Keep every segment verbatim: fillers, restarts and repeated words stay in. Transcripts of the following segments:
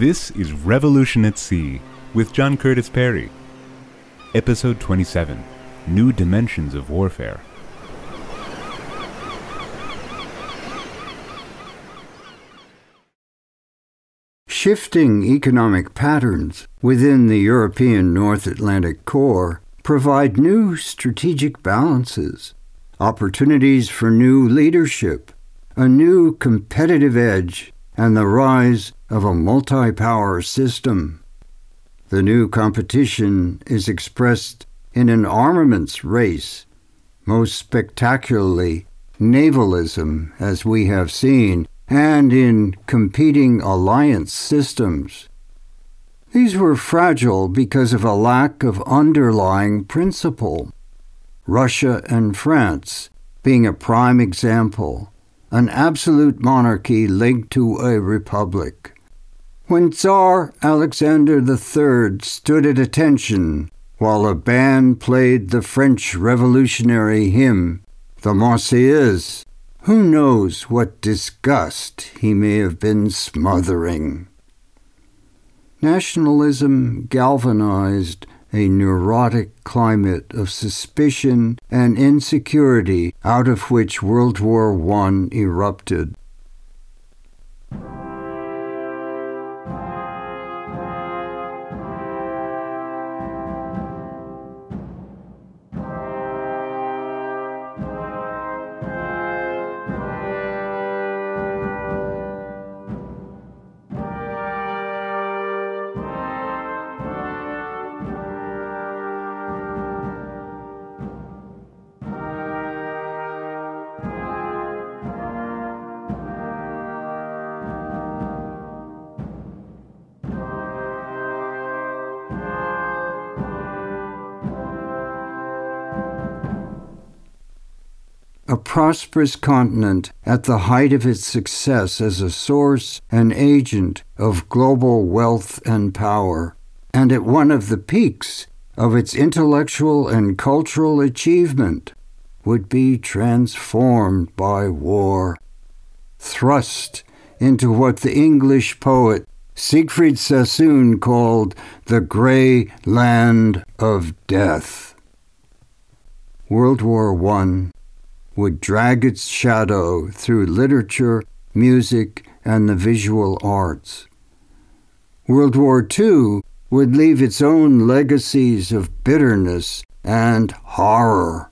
This is Revolution at Sea with John Curtis Perry. Episode twenty-seven, New Dimensions of Warfare. Shifting economic patterns within the European North Atlantic core provide new strategic balances, opportunities for new leadership, a new competitive edge, and the rise of a multi-power system. The new competition is expressed in an armaments race, most spectacularly navalism, as we have seen, and in competing alliance systems. These were fragile because of a lack of underlying principle. Russia and France being a prime example, an absolute monarchy linked to a republic. When Tsar Alexander the Third stood at attention while a band played the French revolutionary hymn, the Marseillaise, who knows what disgust he may have been smothering. Nationalism galvanized a neurotic climate of suspicion and insecurity out of which World War One erupted. A prosperous continent at the height of its success as a source and agent of global wealth and power, and at one of the peaks of its intellectual and cultural achievement, would be transformed by war, thrust into what the English poet Siegfried Sassoon called the Grey Land of Death. World War One would drag its shadow through literature, music, and the visual arts. World War Two would leave its own legacies of bitterness and horror.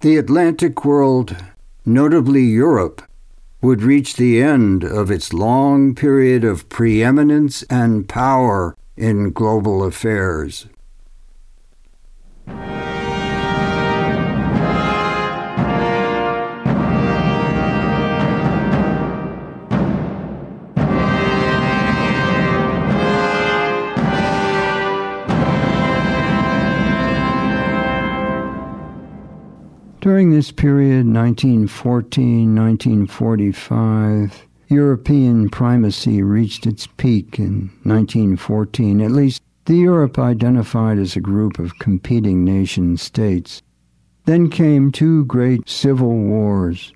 The Atlantic world, notably Europe, would reach the end of its long period of preeminence and power in global affairs. During this period, nineteen fourteen to nineteen forty-five, European primacy reached its peak in nineteen fourteen. At least, the Europe identified as a group of competing nation-states. Then came two great civil wars.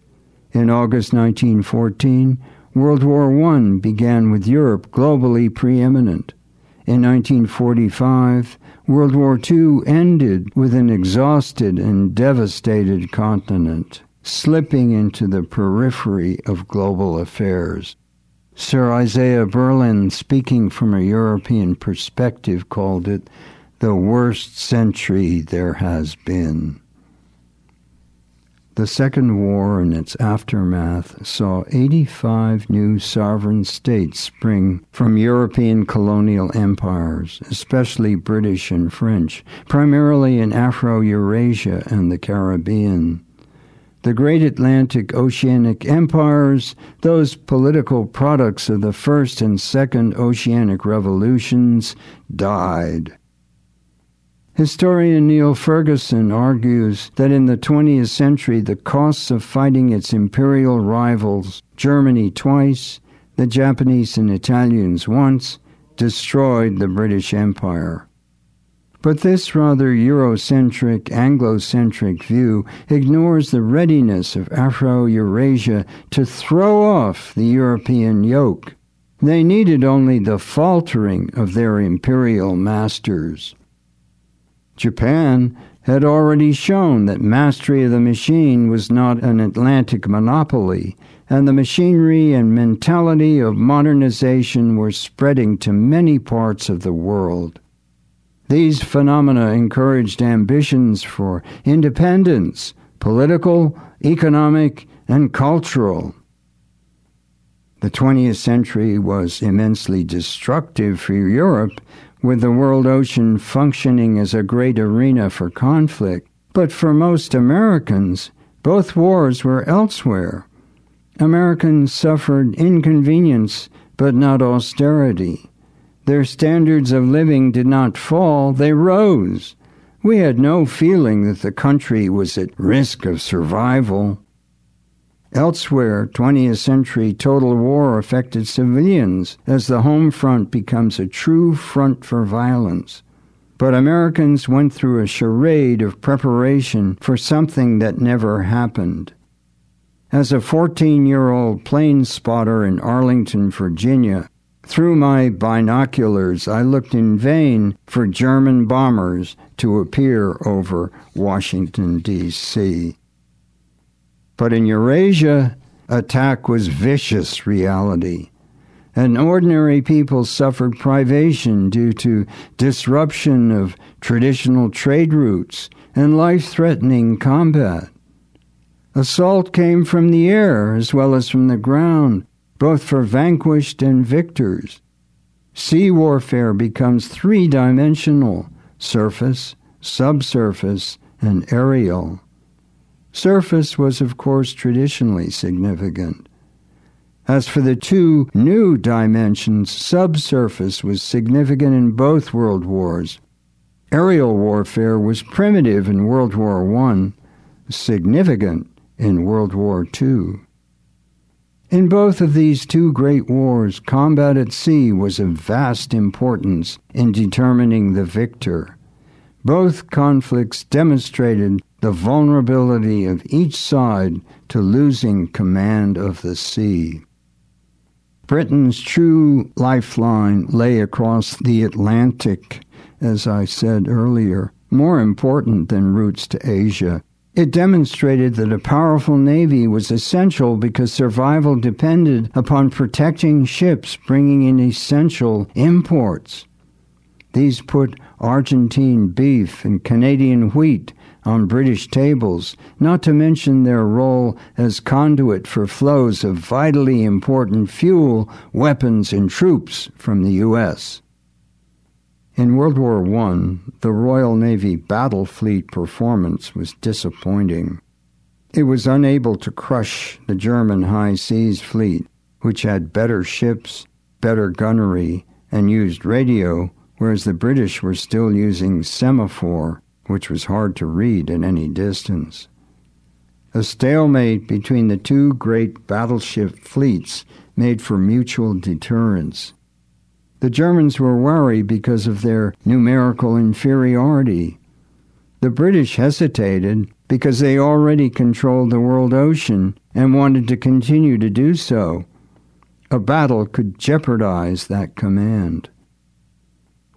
In August nineteen fourteen, World War One began with Europe globally preeminent. In nineteen forty-five, World War Two ended with an exhausted and devastated continent, slipping into the periphery of global affairs. Sir Isaiah Berlin, speaking from a European perspective, called it the worst century there has been. The Second War and its aftermath saw eighty-five new sovereign states spring from European colonial empires, especially British and French, primarily in Afro-Eurasia and the Caribbean. The great Atlantic Oceanic empires, those political products of the First and Second Oceanic Revolutions, died. Historian Niall Ferguson argues that in the twentieth century, the costs of fighting its imperial rivals, Germany twice, the Japanese and Italians once, destroyed the British Empire. But this rather Eurocentric, Anglocentric view ignores the readiness of Afro-Eurasia to throw off the European yoke, They needed only the faltering of their imperial masters. Japan had already shown that mastery of the machine was not an Atlantic monopoly, and the machinery and mentality of modernization were spreading to many parts of the world. These phenomena encouraged ambitions for independence, political, economic, and cultural. The twentieth century was immensely destructive for Europe, with the world ocean functioning as a great arena for conflict. But for most Americans, both wars were elsewhere. Americans suffered inconvenience, but not austerity. Their standards of living did not fall, they rose. We had no feeling that the country was at risk of survival. Elsewhere, twentieth century total war affected civilians as the home front becomes a true front for violence. But Americans went through a charade of preparation for something that never happened. As a fourteen-year-old plane spotter in Arlington, Virginia, through my binoculars I looked in vain for German bombers to appear over Washington, D C But in Eurasia, attack was vicious reality, and ordinary people suffered privation due to disruption of traditional trade routes and life-threatening combat. Assault came from the air as well as from the ground, both for vanquished and victors. Sea warfare becomes three-dimensional: surface, subsurface, and aerial. Surface was, of course, traditionally significant. As for the two new dimensions, subsurface was significant in both world wars. Aerial warfare was primitive in World War One, significant in World War Two. In both of these two great wars, combat at sea was of vast importance in determining the victor. Both conflicts demonstrated the vulnerability of each side to losing command of the sea. Britain's true lifeline lay across the Atlantic, as I said earlier, more important than routes to Asia. It demonstrated that a powerful navy was essential because survival depended upon protecting ships bringing in essential imports. These put Argentine beef and Canadian wheat on British tables, not to mention their role as conduit for flows of vitally important fuel, weapons, and troops from the U S In World War One, the Royal Navy battle fleet performance was disappointing. It was unable to crush the German high seas fleet, which had better ships, better gunnery, and used radio, whereas the British were still using semaphore, which was hard to read at any distance. A stalemate between the two great battleship fleets made for mutual deterrence. The Germans were wary because of their numerical inferiority. The British hesitated because they already controlled the world ocean and wanted to continue to do so. A battle could jeopardize that command.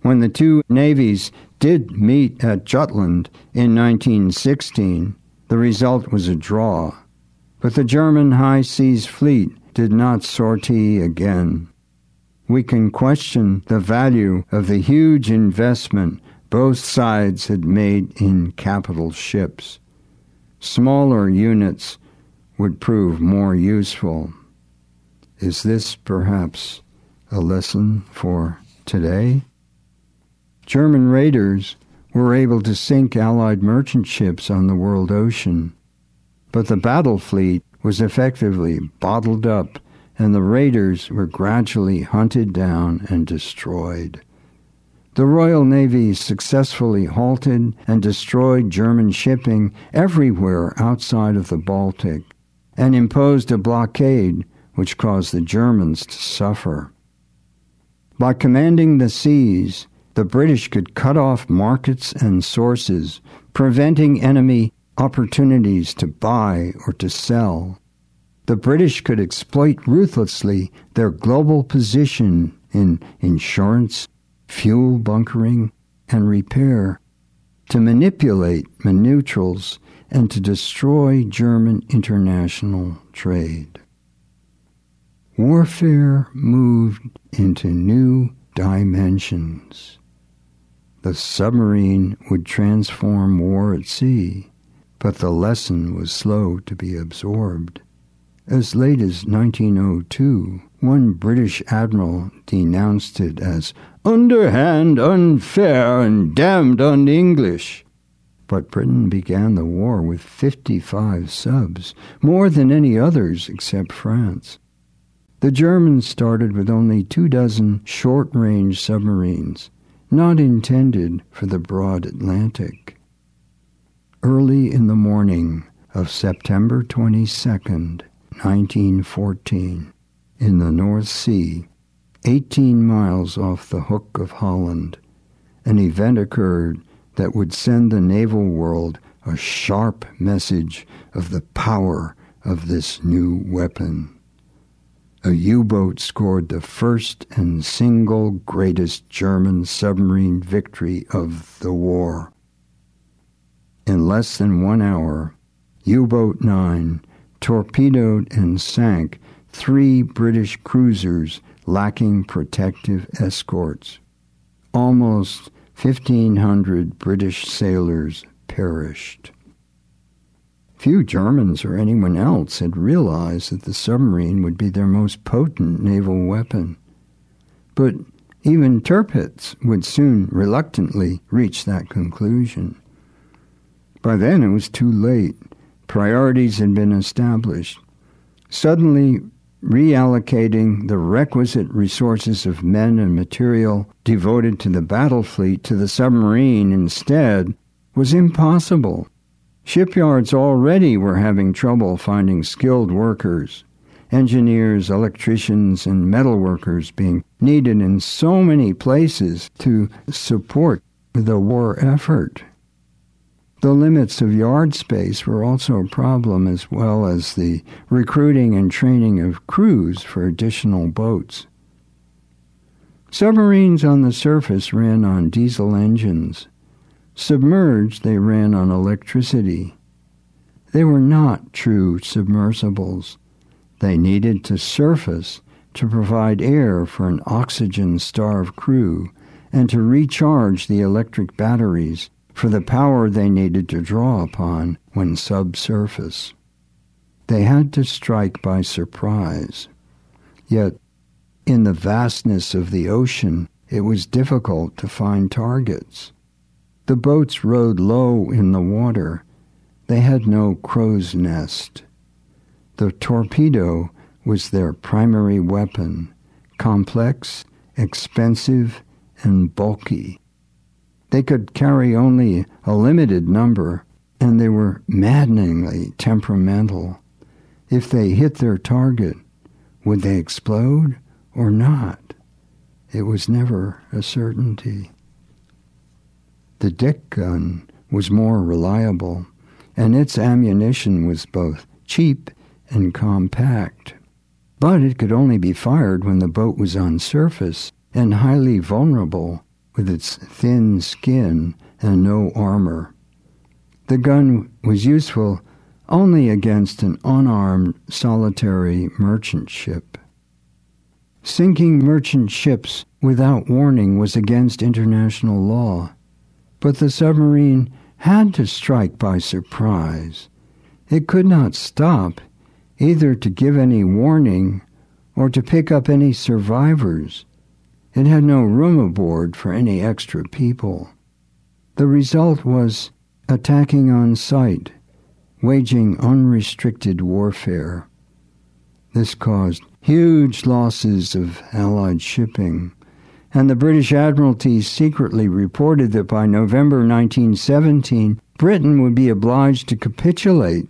When the two navies did meet at Jutland in nineteen sixteen, the result was a draw, but the German high seas fleet did not sortie again. We can question the value of the huge investment both sides had made in capital ships. Smaller units would prove more useful. Is this perhaps a lesson for today? German raiders were able to sink Allied merchant ships on the world ocean, but the battle fleet was effectively bottled up, and the raiders were gradually hunted down and destroyed. The Royal Navy successfully halted and destroyed German shipping everywhere outside of the Baltic, and imposed a blockade which caused the Germans to suffer. By commanding the seas, the British could cut off markets and sources, preventing enemy opportunities to buy or to sell. the British could exploit ruthlessly their global position in insurance, fuel bunkering, and repair, to manipulate neutrals and to destroy German international trade. Warfare moved into new dimensions. The submarine would transform war at sea, but the lesson was slow to be absorbed. As late as nineteen oh two, one British admiral denounced it as underhand, unfair, and damned un-English. But Britain began the war with fifty-five subs, more than any others except France. The Germans started with only two dozen short-range submarines, not intended for the broad Atlantic. Early in the morning of September twenty-second, nineteen fourteen, in the North Sea, eighteen miles off the Hook of Holland, an event occurred that would send the naval world a sharp message of the power of this new weapon. A U-boat scored the first and single greatest German submarine victory of the war. In less than one hour, U-boat nine torpedoed and sank three British cruisers lacking protective escorts. Almost fifteen hundred British sailors perished. Few Germans or anyone else had realized that the submarine would be their most potent naval weapon. But even Tirpitz would soon reluctantly reach that conclusion. By then it was too late. Priorities had been established. Suddenly, reallocating the requisite resources of men and material devoted to the battle fleet to the submarine instead was impossible. Shipyards already were having trouble finding skilled workers, engineers, electricians, and metalworkers being needed in so many places to support the war effort. The limits of yard space were also a problem, as well as the recruiting and training of crews for additional boats. Submarines on the surface ran on diesel engines. Submerged, they ran on electricity. They were not true submersibles. They needed to surface to provide air for an oxygen-starved crew and to recharge the electric batteries for the power they needed to draw upon when subsurface. They had to strike by surprise. Yet, in the vastness of the ocean, it was difficult to find targets. The boats rode low in the water. They had no crow's nest. The torpedo was their primary weapon, complex, expensive, and bulky. They could carry only a limited number, and they were maddeningly temperamental. If they hit their target, would they explode or not? It was never a certainty. The deck gun was more reliable, and its ammunition was both cheap and compact. But it could only be fired when the boat was on surface and highly vulnerable, with its thin skin and no armor. The gun was useful only against an unarmed, solitary merchant ship. Sinking merchant ships without warning was against international law, but the submarine had to strike by surprise. It could not stop, either to give any warning or to pick up any survivors. It had no room aboard for any extra people. The result was attacking on sight, waging unrestricted warfare. This caused huge losses of Allied shipping, and the British Admiralty secretly reported that by November nineteen seventeen, Britain would be obliged to capitulate.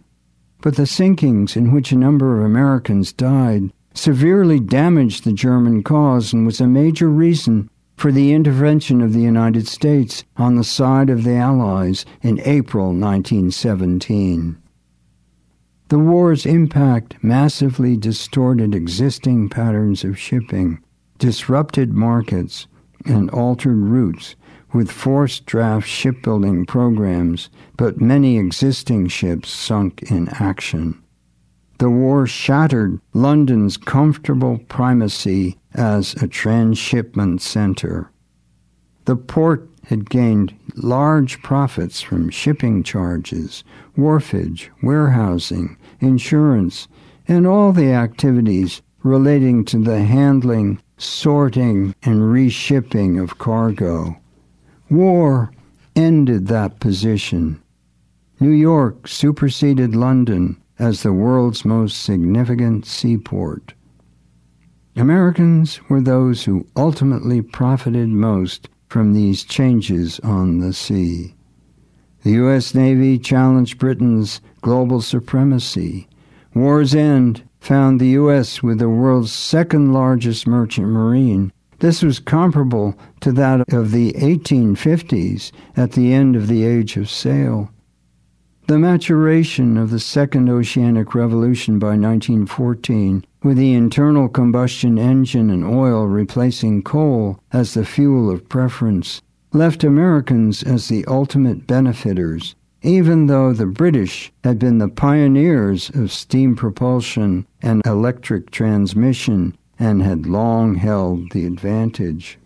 But the sinkings, in which a number of Americans died, severely damaged the German cause and was a major reason for the intervention of the United States on the side of the Allies in April nineteen seventeen. The war's impact massively distorted existing patterns of shipping, disrupted markets, and altered routes with forced draft shipbuilding programs, but many existing ships sunk in action. The war shattered London's comfortable primacy as a transshipment center. The port had gained large profits from shipping charges, wharfage, warehousing, insurance, and all the activities relating to the handling, sorting, and reshipping of cargo. War ended that position. New York superseded London as the world's most significant seaport. Americans were those who ultimately profited most from these changes on the sea. The U S Navy challenged Britain's global supremacy. War's end found the U S with the world's second largest merchant marine. This was comparable to that of the eighteen fifties at the end of the Age of Sail. The maturation of the Second Oceanic Revolution by nineteen fourteen, with the internal combustion engine and oil replacing coal as the fuel of preference, left Americans as the ultimate benefiters, even though the British had been the pioneers of steam propulsion and electric transmission and had long held the advantage.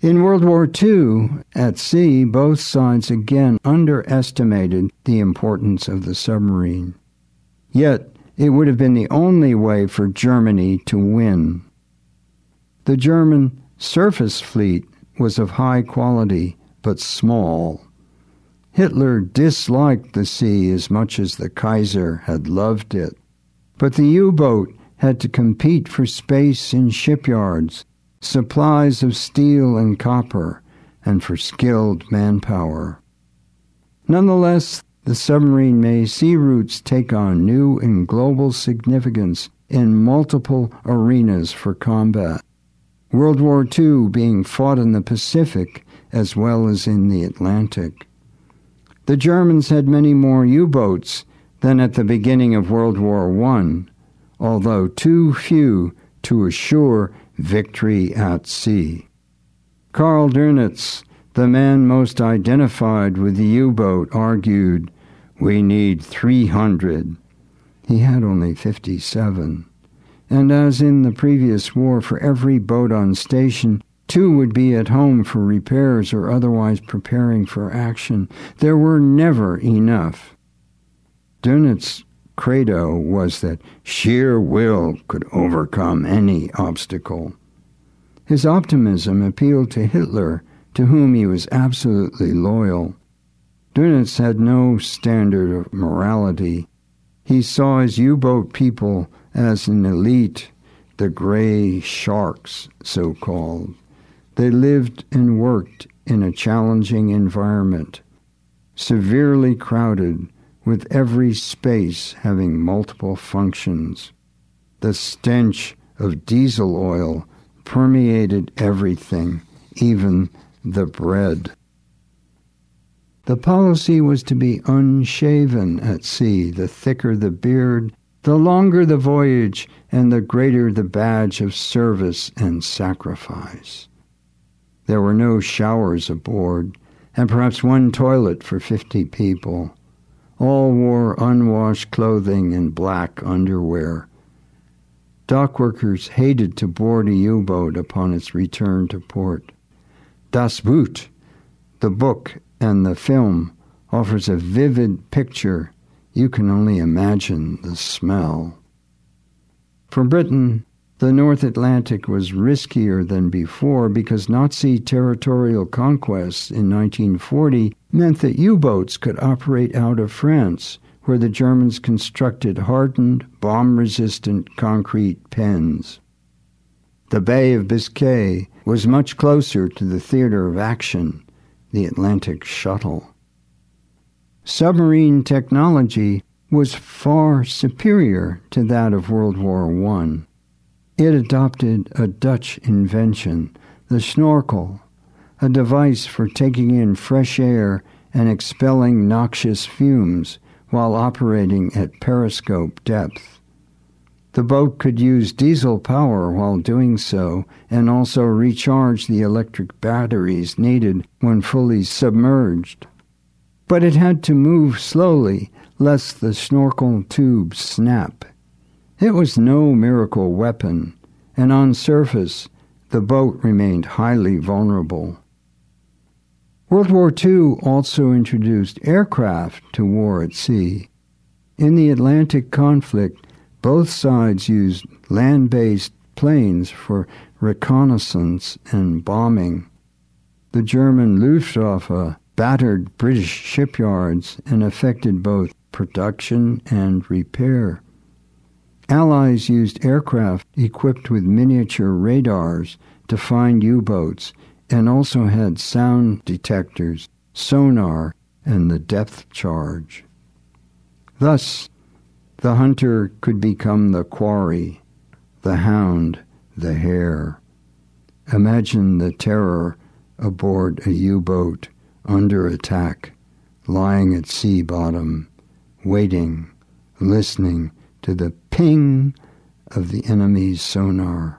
In World War Two, at sea, both sides again underestimated the importance of the submarine. Yet, it would have been the only way for Germany to win. The German surface fleet was of high quality, but small. Hitler disliked the sea as much as the Kaiser had loved it. But the U-boat had to compete for space in shipyards, supplies of steel and copper, and for skilled manpower. Nonetheless, the submarine made sea routes take on new and global significance in multiple arenas for combat, World War Two being fought in the Pacific as well as in the Atlantic. The Germans had many more U-boats than at the beginning of World War One, although too few to assure victory at sea. Karl Dönitz, the man most identified with the U-boat, argued, "We need three hundred. He had only fifty-seven. And as in the previous war, for every boat on station, two would be at home for repairs or otherwise preparing for action. There were never enough. Dönitz's credo was that sheer will could overcome any obstacle. His optimism appealed to Hitler, to whom he was absolutely loyal. Dönitz had no standard of morality. He saw his U-boat people as an elite, the gray sharks, so-called. They lived and worked in a challenging environment, severely crowded, with every space having multiple functions. The stench of diesel oil permeated everything, even the bread. The policy was to be unshaven at sea. The thicker the beard, the longer the voyage, and the greater the badge of service and sacrifice. There were no showers aboard, and perhaps one toilet for fifty people. All wore unwashed clothing and black underwear. Dockworkers hated to board a U-boat upon its return to port. Das Boot, the book and the film, offers a vivid picture. You can only imagine the smell. For Britain, the North Atlantic was riskier than before because Nazi territorial conquests in nineteen forty meant that U-boats could operate out of France, where the Germans constructed hardened, bomb-resistant concrete pens. The Bay of Biscay was much closer to the theater of action, the Atlantic Shuttle. Submarine technology was far superior to that of World War One. It adopted a Dutch invention, the snorkel, a device for taking in fresh air and expelling noxious fumes, while operating at periscope depth. The boat could use diesel power while doing so and also recharge the electric batteries needed when fully submerged. But it had to move slowly, lest the snorkel tubes snap. It was no miracle weapon, and on surface, the boat remained highly vulnerable. World War Two also introduced aircraft to war at sea. In the Atlantic conflict, both sides used land-based planes for reconnaissance and bombing. The German Luftwaffe battered British shipyards and affected both production and repair. Allies used aircraft equipped with miniature radars to find U-boats and also had sound detectors, sonar, and the depth charge. Thus, the hunter could become the quarry, the hound, the hare. Imagine the terror aboard a U-boat under attack, lying at sea bottom, waiting, listening to the ping of the enemy's sonar,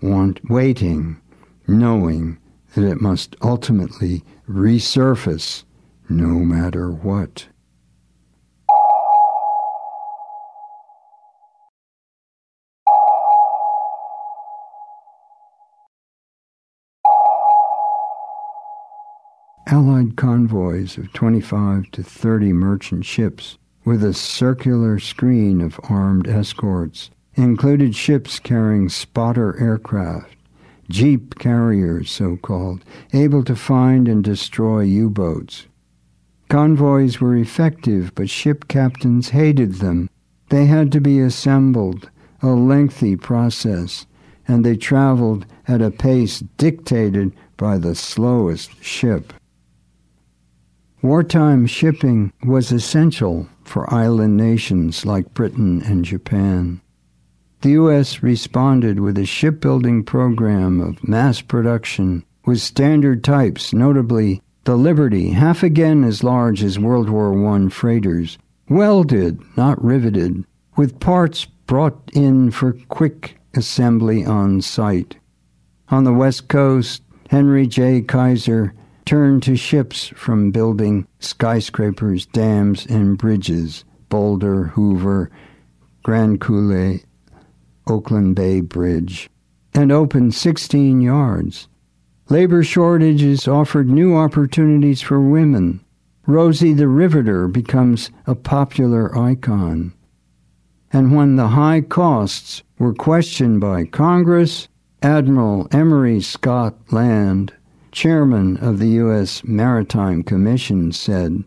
want, waiting, knowing that it must ultimately resurface no matter what. Allied convoys of twenty-five to thirty merchant ships with a circular screen of armed escorts included ships carrying spotter aircraft, jeep carriers so-called, able to find and destroy U-boats. Convoys were effective, but ship captains hated them. They had to be assembled, a lengthy process, and they traveled at a pace dictated by the slowest ship. Wartime shipping was essential for island nations like Britain and Japan. The U S responded with a shipbuilding program of mass production with standard types, notably the Liberty, half again as large as World War One freighters, welded, not riveted, with parts brought in for quick assembly on site. On the West Coast, Henry J. Kaiser turned to ships from building skyscrapers, dams, and bridges, Boulder, Hoover, Grand Coulee, Oakland Bay Bridge, and opened sixteen yards. Labor shortages offered new opportunities for women. Rosie the Riveter becomes a popular icon. And when the high costs were questioned by Congress, Admiral Emory Scott Land, chairman of the U S Maritime Commission, said,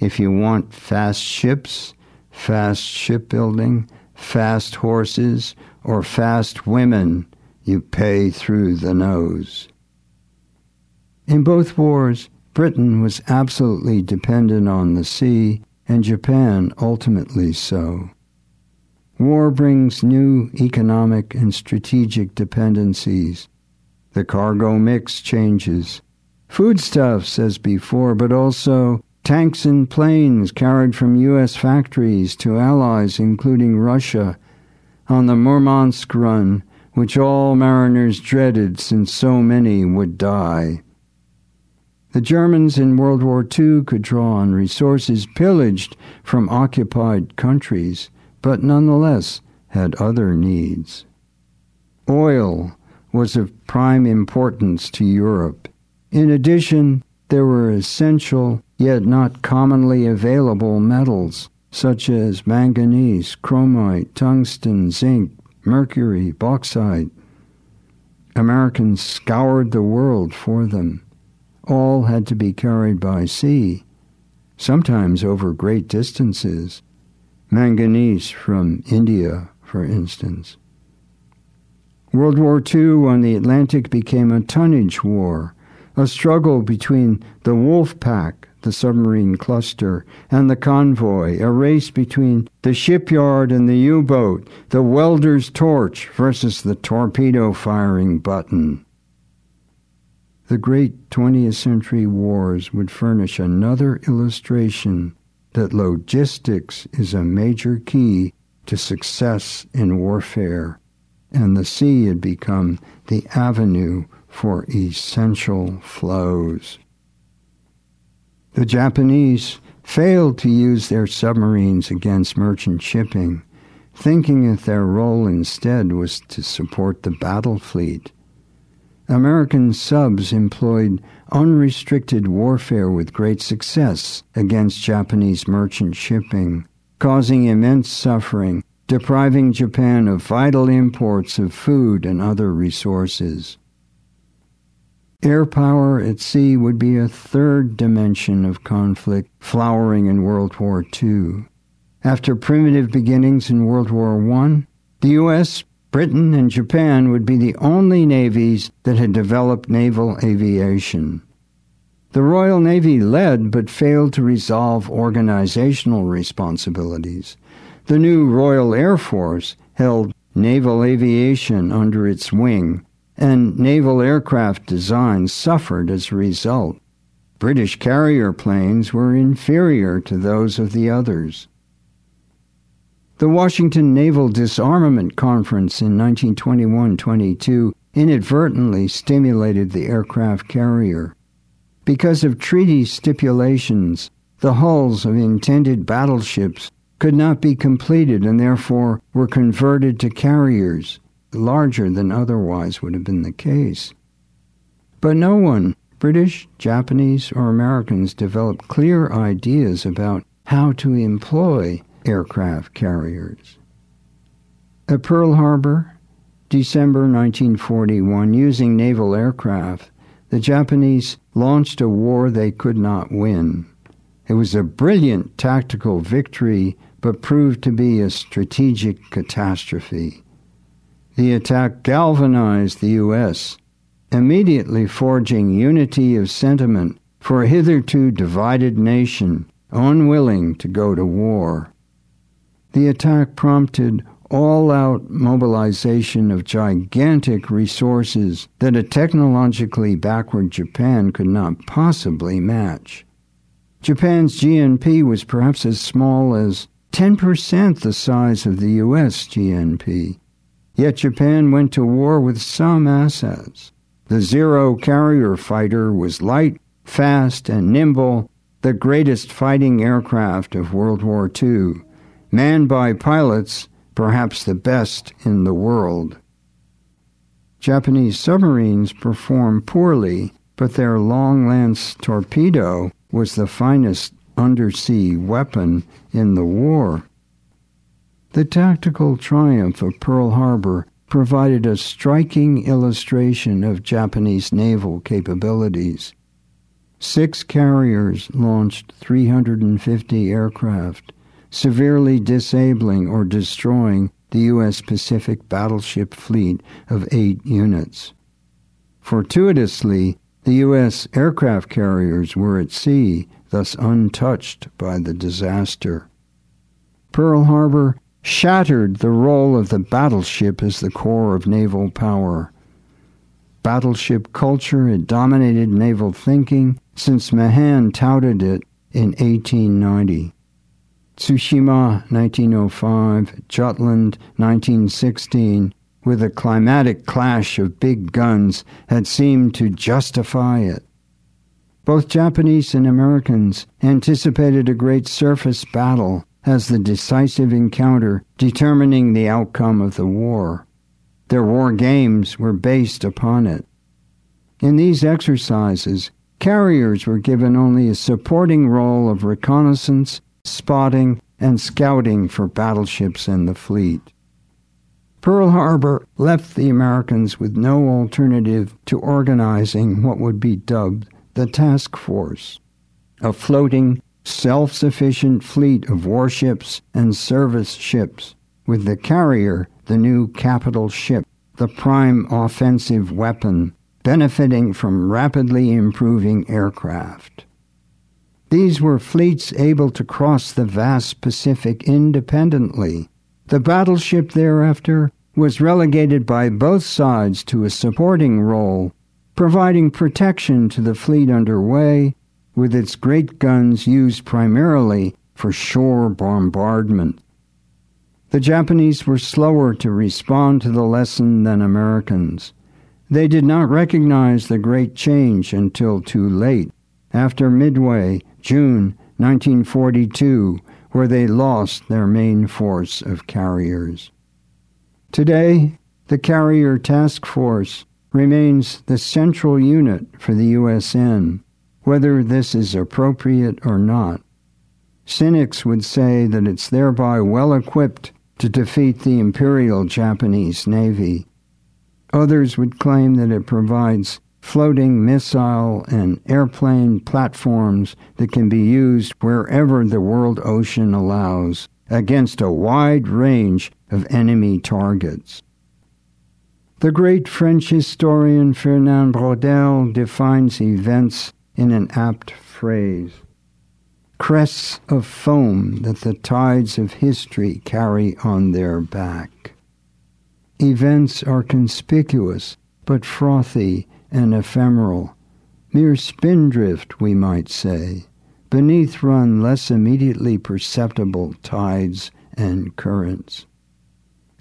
"If you want fast ships, fast shipbuilding, fast horses, or fast women, you pay through the nose." In both wars, Britain was absolutely dependent on the sea, and Japan ultimately so. War brings new economic and strategic dependencies. The cargo mix changes. Foodstuffs, as before, but also tanks and planes carried from U S factories to allies, including Russia, on the Murmansk run, which all mariners dreaded since so many would die. The Germans in World War Two could draw on resources pillaged from occupied countries, but nonetheless had other needs. Oil was of prime importance to Europe. In addition, there were essential, yet not commonly available metals, such as manganese, chromite, tungsten, zinc, mercury, bauxite. Americans scoured the world for them. All had to be carried by sea, sometimes over great distances. Manganese from India, for instance. World War Two on the Atlantic became a tonnage war, a struggle between the wolf pack, the submarine cluster, and the convoy, a race between the shipyard and the U-boat, the welder's torch versus the torpedo-firing button. The great twentieth century wars would furnish another illustration that logistics is a major key to success in warfare, and the sea had become the avenue for essential flows. The Japanese failed to use their submarines against merchant shipping, thinking that their role instead was to support the battle fleet. American subs employed unrestricted warfare with great success against Japanese merchant shipping, causing immense suffering, depriving Japan of vital imports of food and other resources. Air power at sea would be a third dimension of conflict flowering in World War Two. After primitive beginnings in World War One, the U S, Britain, and Japan would be the only navies that had developed naval aviation. The Royal Navy led but failed to resolve organizational responsibilities. The new Royal Air Force held naval aviation under its wing, and naval aircraft design suffered as a result. British carrier planes were inferior to those of the others. The Washington Naval Disarmament Conference in nineteen twenty-one twenty-two inadvertently stimulated the aircraft carrier. Because of treaty stipulations, the hulls of intended battleships could not be completed and therefore were converted to carriers, larger than otherwise would have been the case. But no one, British, Japanese, or Americans, developed clear ideas about how to employ aircraft carriers. At Pearl Harbor, December nineteen forty-one, using naval aircraft, the Japanese launched a war they could not win. It was a brilliant tactical victory, but proved to be a strategic catastrophe. The attack galvanized the U S, immediately forging unity of sentiment for a hitherto divided nation unwilling to go to war. The attack prompted all-out mobilization of gigantic resources that a technologically backward Japan could not possibly match. Japan's G N P was perhaps as small as ten percent the size of the U S G N P. Yet Japan went to war with some assets. The Zero carrier fighter was light, fast, and nimble, the greatest fighting aircraft of World War Two, manned by pilots, perhaps the best in the world. Japanese submarines performed poorly, but their Long-Lance torpedo was the finest undersea weapon in the war. The tactical triumph of Pearl Harbor provided a striking illustration of Japanese naval capabilities. Six carriers launched three hundred fifty aircraft, severely disabling or destroying the U S Pacific battleship fleet of eight units. Fortuitously, the U S aircraft carriers were at sea, thus untouched by the disaster. Pearl Harbor shattered the role of the battleship as the core of naval power. Battleship culture had dominated naval thinking since Mahan touted it in eighteen ninety. Tsushima, nineteen oh five, Jutland, nineteen sixteen, with a climatic clash of big guns, had seemed to justify it. Both Japanese and Americans anticipated a great surface battle as the decisive encounter determining the outcome of the war. Their war games were based upon it. In these exercises, carriers were given only a supporting role of reconnaissance, spotting, and scouting for battleships and the fleet. Pearl Harbor left the Americans with no alternative to organizing what would be dubbed the task force, a floating, self-sufficient fleet of warships and service ships, with the carrier the new capital ship, the prime offensive weapon, benefiting from rapidly improving aircraft. These were fleets able to cross the vast Pacific independently. The battleship thereafter was relegated by both sides to a supporting role, providing protection to the fleet underway, with its great guns used primarily for shore bombardment. The Japanese were slower to respond to the lesson than Americans. They did not recognize the great change until too late, after Midway, June nineteen forty-two, where they lost their main force of carriers. Today, the Carrier Task Force remains the central unit for the U S N, whether this is appropriate or not. Cynics would say that it's thereby well equipped to defeat the Imperial Japanese Navy. Others would claim that it provides floating missile and airplane platforms that can be used wherever the world ocean allows, against a wide range of enemy targets. The great French historian Fernand Braudel defines events in an apt phrase: crests of foam that the tides of history carry on their back. Events are conspicuous, but frothy and ephemeral, mere spindrift, we might say, beneath run less immediately perceptible tides and currents.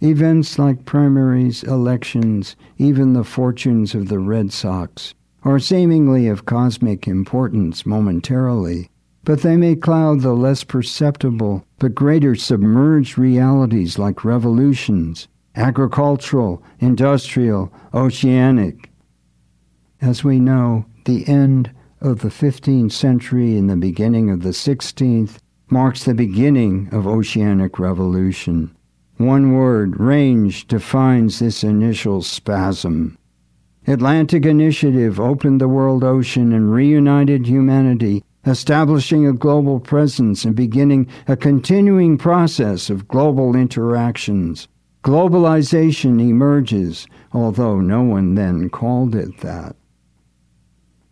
Events like primaries, elections, even the fortunes of the Red Sox, are seemingly of cosmic importance momentarily, but they may cloud the less perceptible but greater submerged realities like revolutions, agricultural, industrial, oceanic. As we know, the end of the fifteenth century and the beginning of the sixteenth marks the beginning of oceanic revolution. One word, range, defines this initial spasm. Atlantic Initiative opened the world ocean and reunited humanity, establishing a global presence and beginning a continuing process of global interactions. Globalization emerges, although no one then called it that.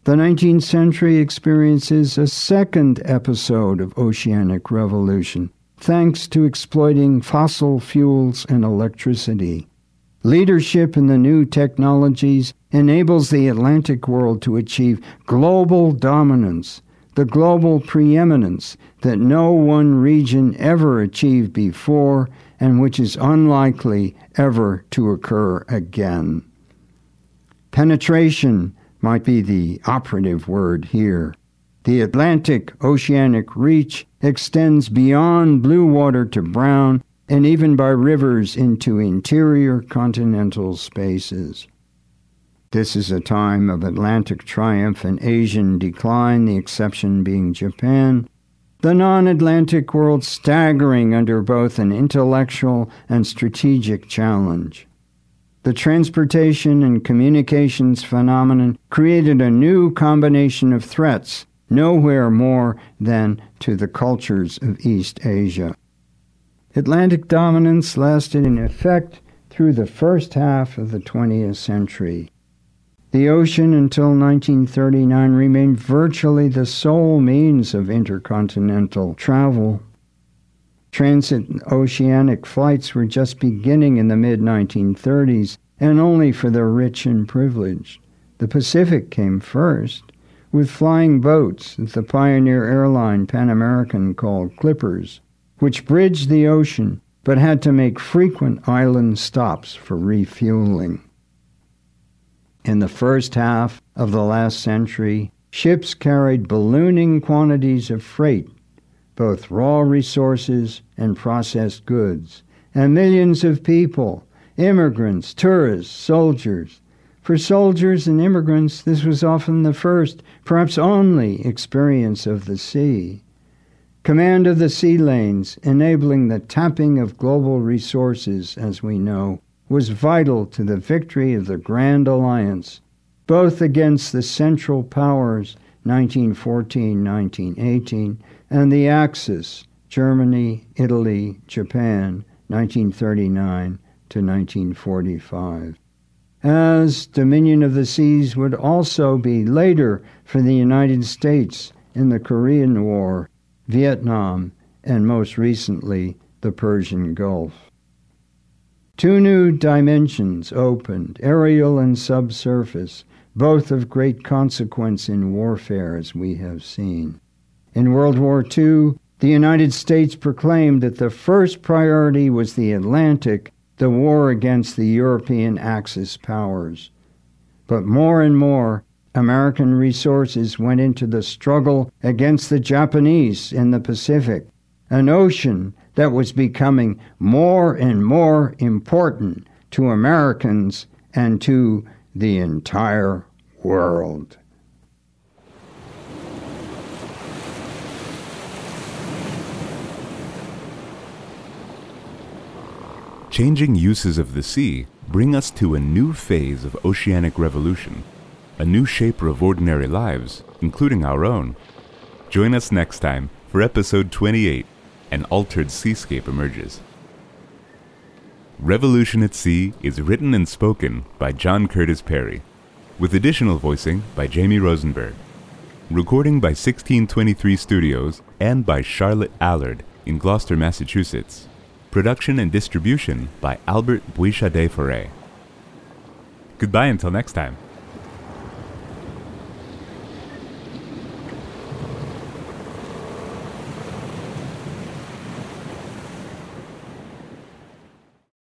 The nineteenth century experiences a second episode of oceanic revolution, thanks to exploiting fossil fuels and electricity. Leadership in the new technologies enables the Atlantic world to achieve global dominance, the global preeminence that no one region ever achieved before and which is unlikely ever to occur again. Penetration might be the operative word here. The Atlantic-oceanic reach extends beyond blue water to brown and even by rivers into interior continental spaces. This is a time of Atlantic triumph and Asian decline, the exception being Japan, the non-Atlantic world staggering under both an intellectual and strategic challenge. The transportation and communications phenomenon created a new combination of threats, nowhere more than to the cultures of East Asia. Atlantic dominance lasted in effect through the first half of the twentieth century. The ocean until nineteen thirty-nine remained virtually the sole means of intercontinental travel. Transit oceanic flights were just beginning in the mid nineteen thirties, and only for the rich and privileged. The Pacific came first, with flying boats that the pioneer airline Pan American called Clippers, which bridged the ocean but had to make frequent island stops for refueling. In the first half of the last century, ships carried ballooning quantities of freight, both raw resources and processed goods, and millions of people, immigrants, tourists, soldiers. For soldiers and immigrants, this was often the first, perhaps only, experience of the sea. Command of the sea lanes, enabling the tapping of global resources, as we know, was vital to the victory of the Grand Alliance, both against the Central Powers, nineteen fourteen to nineteen eighteen, and the Axis, Germany, Italy, Japan, nineteen thirty-nine to nineteen forty-five. As dominion of the seas would also be later for the United States in the Korean War, Vietnam, and most recently, the Persian Gulf. Two new dimensions opened, aerial and subsurface, both of great consequence in warfare, as we have seen. In World War Two, the United States proclaimed that the first priority was the Atlantic, the war against the European Axis powers. But more and more, American resources went into the struggle against the Japanese in the Pacific, an ocean that was becoming more and more important to Americans and to the entire world. Changing uses of the sea bring us to a new phase of oceanic revolution, a new shaper of ordinary lives, including our own. Join us next time for episode twenty-eight, An Altered Seascape Emerges. Revolution at Sea is written and spoken by John Curtis Perry, with additional voicing by Jamie Rosenberg. Recording by sixteen twenty-three Studios and by Charlotte Allard in Gloucester, Massachusetts. Production and distribution by Albert Bouichaudet-Forêt. Goodbye until next time.